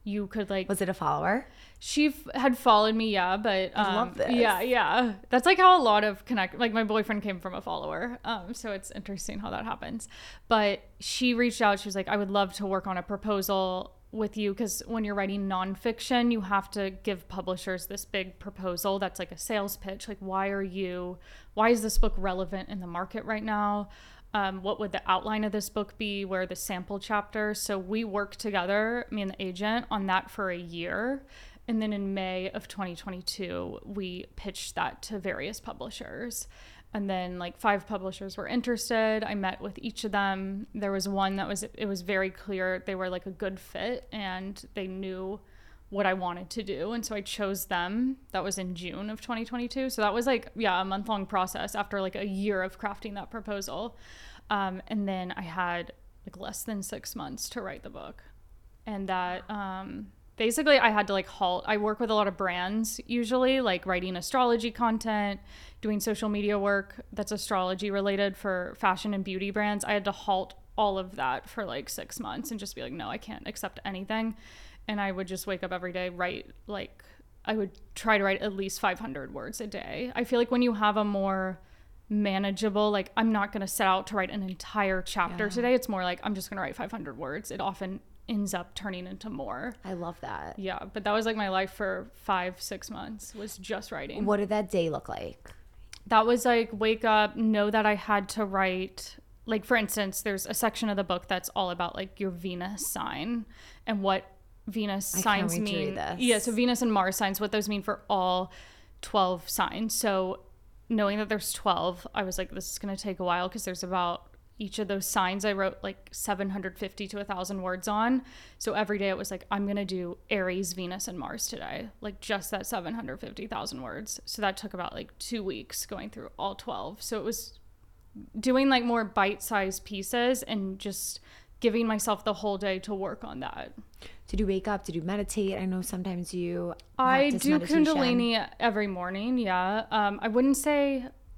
you could, like... Was it a follower? She had followed me, but... I love this. Yeah. That's, like, how a lot of Like, my boyfriend came from a follower, so it's interesting how that happens. But she reached out. She was like, I would love to work on a proposal with you, because when you're writing nonfiction, you have to give publishers this big proposal that's like a sales pitch. Like, why is this book relevant in the market right now? What would the outline of this book be? Where are the sample chapters? So we worked together, me and the agent, on that for a year. And then in May of 2022, we pitched that to various publishers. And then like 5 publishers were interested. I met with each of them. There was one that it was very clear they were like a good fit and they knew what I wanted to do. And so I chose them. That was in June of 2022. So that was like, a month-long process after like a year of crafting that proposal. And then I had like less than 6 months to write the book. And that basically I had to like halt. I work with a lot of brands usually, like writing astrology content, doing social media work that's astrology related for fashion and beauty brands. I had to halt all of that for like 6 months and just be like, no, I can't accept anything. And I would just wake up every day, write like, I would try to write at least 500 words a day. I feel like when you have a more manageable, like I'm not going to set out to write an entire chapter today. It's more like I'm just going to write 500 words. It often ends up turning into more. I love that. Yeah, but that was like my life for 5-6 months, was just writing. What did that day look like? That was like wake up, know that I had to write, like for instance, there's a section of the book that's all about like your Venus sign and what Venus signs mean. Yeah, so Venus and Mars signs, what those mean for all 12 signs. So knowing that there's 12, I was like, this is going to take a while because there's about each of those signs I wrote like 750 to 1,000 words on. So every day it was like, I'm going to do Aries, Venus, and Mars today, like just that 750,000 words. So that took about like 2 weeks going through all 12. So it was doing like more bite-sized pieces and just giving myself the whole day to work on that. Did you wake up? Did you meditate? I know sometimes you practice meditation. I do Kundalini every morning, yeah.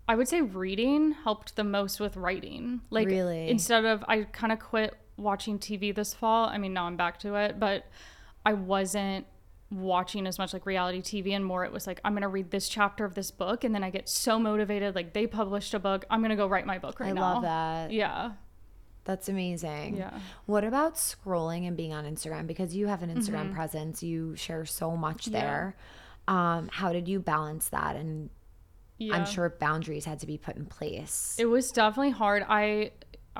I would say reading helped the most with writing. Like, really? Instead of, I kind of quit watching TV this fall. I mean, now I'm back to it, but I wasn't watching as much like reality TV, and more it was like, I'm going to read this chapter of this book, and then I get so motivated. Like, they published a book. I'm going to go write my book right now. I love that. Yeah. That's amazing. Yeah. What about scrolling and being on Instagram? Because you have an Instagram presence. You share so much there. Yeah. How did you balance that? And I'm sure boundaries had to be put in place. It was definitely hard. I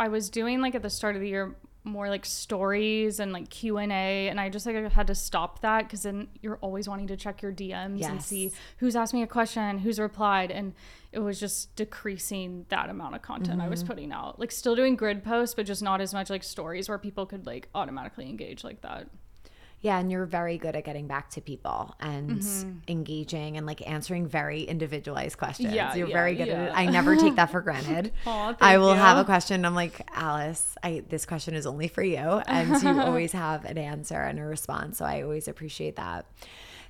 was doing like at the start of the year more like stories and like Q&A, and I just like had to stop that because then you're always wanting to check your DMs and see who's asked me a question, who's replied, and it was just decreasing that amount of content I was putting out. Like still doing grid posts, but just not as much like stories where people could like automatically engage like that. Yeah, and you're very good at getting back to people and engaging and like answering very individualized questions. Yeah, you're very good at it. I never take that for granted. Aww, I will have a question and I'm like, Alice, this question is only for you. And so you always have an answer and a response. So I always appreciate that.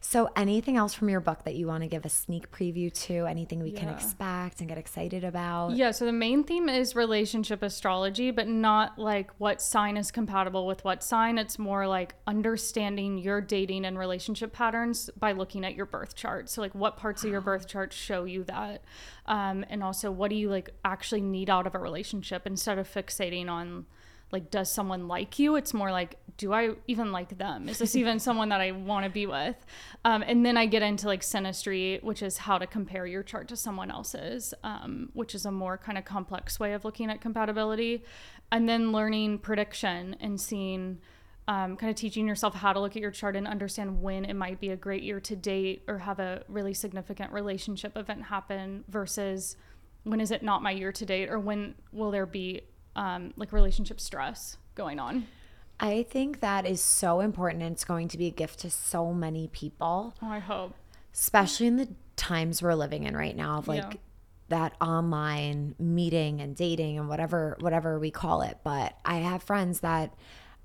So anything else from your book that you want to give a sneak preview to? Anything we can expect and get excited about? Yeah, so the main theme is relationship astrology, but not like what sign is compatible with what sign. It's more like understanding your dating and relationship patterns by looking at your birth chart. So like what parts of your birth chart show you that? And also what do you like actually need out of a relationship instead of fixating on like, does someone like you? It's more like, do I even like them? Is this even someone that I want to be with? And then I get into like synastry, which is how to compare your chart to someone else's, which is a more kind of complex way of looking at compatibility. And then learning prediction and seeing, kind of teaching yourself how to look at your chart and understand when it might be a great year to date or have a really significant relationship event happen versus when is it not my year to date, or when will there be like relationship stress going on. I think that is so important, and it's going to be a gift to so many people. Oh, I hope. Especially in the times we're living in right now of like that online meeting and dating and whatever we call it. But I have friends that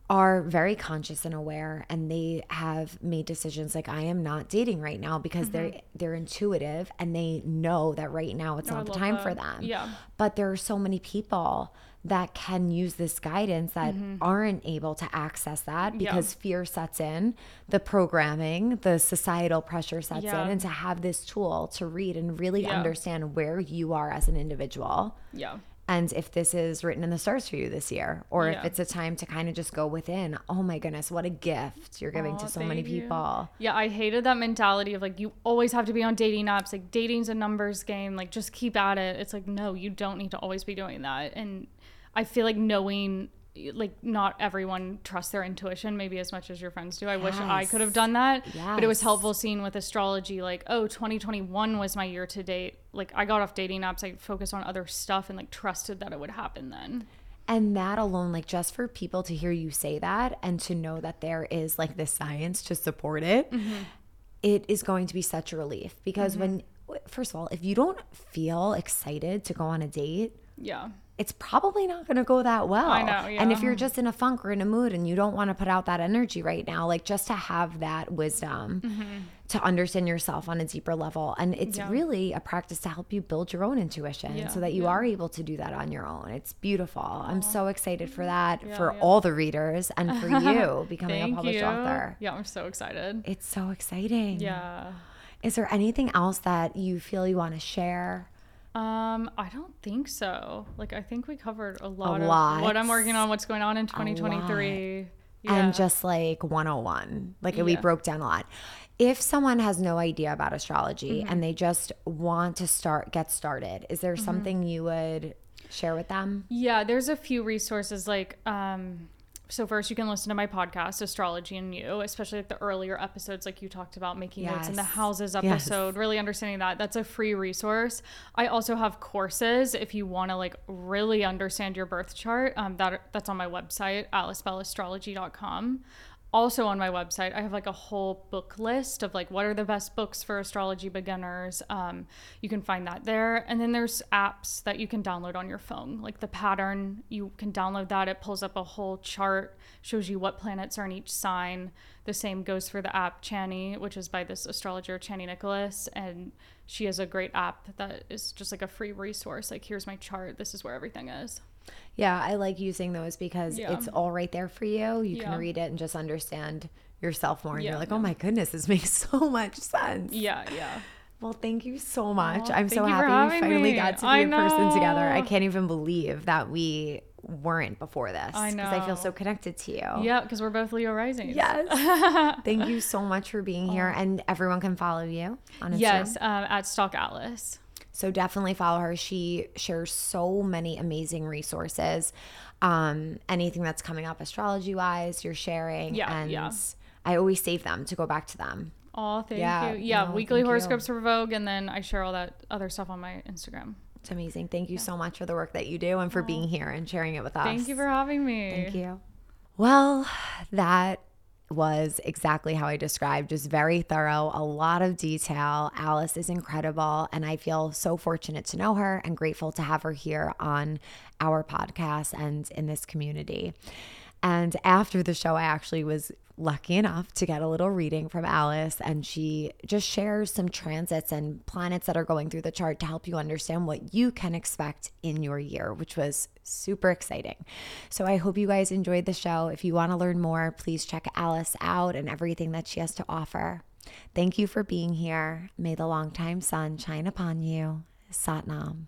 are very conscious and aware, and they have made decisions like, I am not dating right now, because they're intuitive and they know that right now it's not the time for them. Yeah. But there are so many people that can use this guidance that aren't able to access that because fear sets in, the programming, the societal pressure sets in, and to have this tool to read and really understand where you are as an individual. Yeah. And if this is written in the stars for you this year, or if it's a time to kind of just go within, oh my goodness, what a gift you're giving to so many people. Yeah, I hated that mentality of like, you always have to be on dating apps, like dating's a numbers game, like just keep at it. It's like, no, you don't need to always be doing that. And I feel like knowing, like not everyone trusts their intuition maybe as much as your friends do. I wish I could have done that, but it was helpful seeing with astrology, like, oh, 2021 was my year to date. Like I got off dating apps, I focused on other stuff and like trusted that it would happen then. And that alone, like just for people to hear you say that and to know that there is like the science to support it, it is going to be such a relief, because when, first of all, if you don't feel excited to go on a date, it's probably not going to go that well. I know, yeah. And if you're just in a funk or in a mood and you don't want to put out that energy right now, like just to have that wisdom mm-hmm. to understand yourself on a deeper level. And it's yeah. really a practice to help you build your own intuition yeah. so that you yeah. are able to do that on your own. It's beautiful. Aww. I'm so excited for that, yeah, for yeah. all the readers and for you becoming a published author. Yeah, I'm so excited. It's so exciting. Yeah. Is there anything else that you feel you want to share? I don't think so. Like, I think we covered a lot of what I'm working on, what's going on in 2023. Yeah. And just like 101, like yeah. we broke down a lot. If someone has no idea about astrology mm-hmm. and they just want to get started, is there mm-hmm. something you would share with them? Yeah, there's a few resources like, so first you can listen to my podcast, Astrology and You, especially like the earlier episodes, like you talked about making yes. notes in the houses episode, yes. really understanding that. That's a free resource. I also have courses if you want to like really understand your birth chart. That's on my website, AliceBellAstrology.com. Also on my website, I have like a whole book list of like what are the best books for astrology beginners. You can find that there. And then there's apps that you can download on your phone, like the Pattern. You can download that. It pulls up a whole chart, shows you what planets are in each sign. The same goes for the app Chani, which is by this astrologer, Chani Nicholas. And she has a great app that is just like a free resource. Like, here's my chart. This is where everything is. Yeah, I like using those because yeah. it's all right there for you. You yeah. can read it and just understand yourself more. And yeah, you're like, oh my goodness, this makes so much sense. Yeah, yeah. Well, thank you so much. I'm so happy we finally got to be in person together. I can't even believe that we weren't before this. I know. Because I feel so connected to you. Yeah, because we're both Leo risings. Yes. Thank you so much for being here. And everyone can follow you on Instagram. Yes, at Stalk Alice. So definitely follow her. She shares so many amazing resources. Anything that's coming up astrology-wise, you're sharing. Yeah, and yeah. I always save them to go back to them. Oh, thank yeah, you. Yeah, no, weekly horoscopes for Vogue, and then I share all that other stuff on my Instagram. It's amazing. Thank you yeah. so much for the work that you do and for being here and sharing it with us. Thank you for having me. Thank you. Well, that was exactly how I described, just very thorough, a lot of detail. Alice is incredible, and I feel so fortunate to know her and grateful to have her here on our podcast and in this community. And after the show, I actually was lucky enough to get a little reading from Alice, and she just shares some transits and planets that are going through the chart to help you understand what you can expect in your year, which was super exciting. So I hope you guys enjoyed the show. If you want to learn more, please check Alice out and everything that she has to offer. Thank you for being here. May the longtime sun shine upon you. Sat Nam.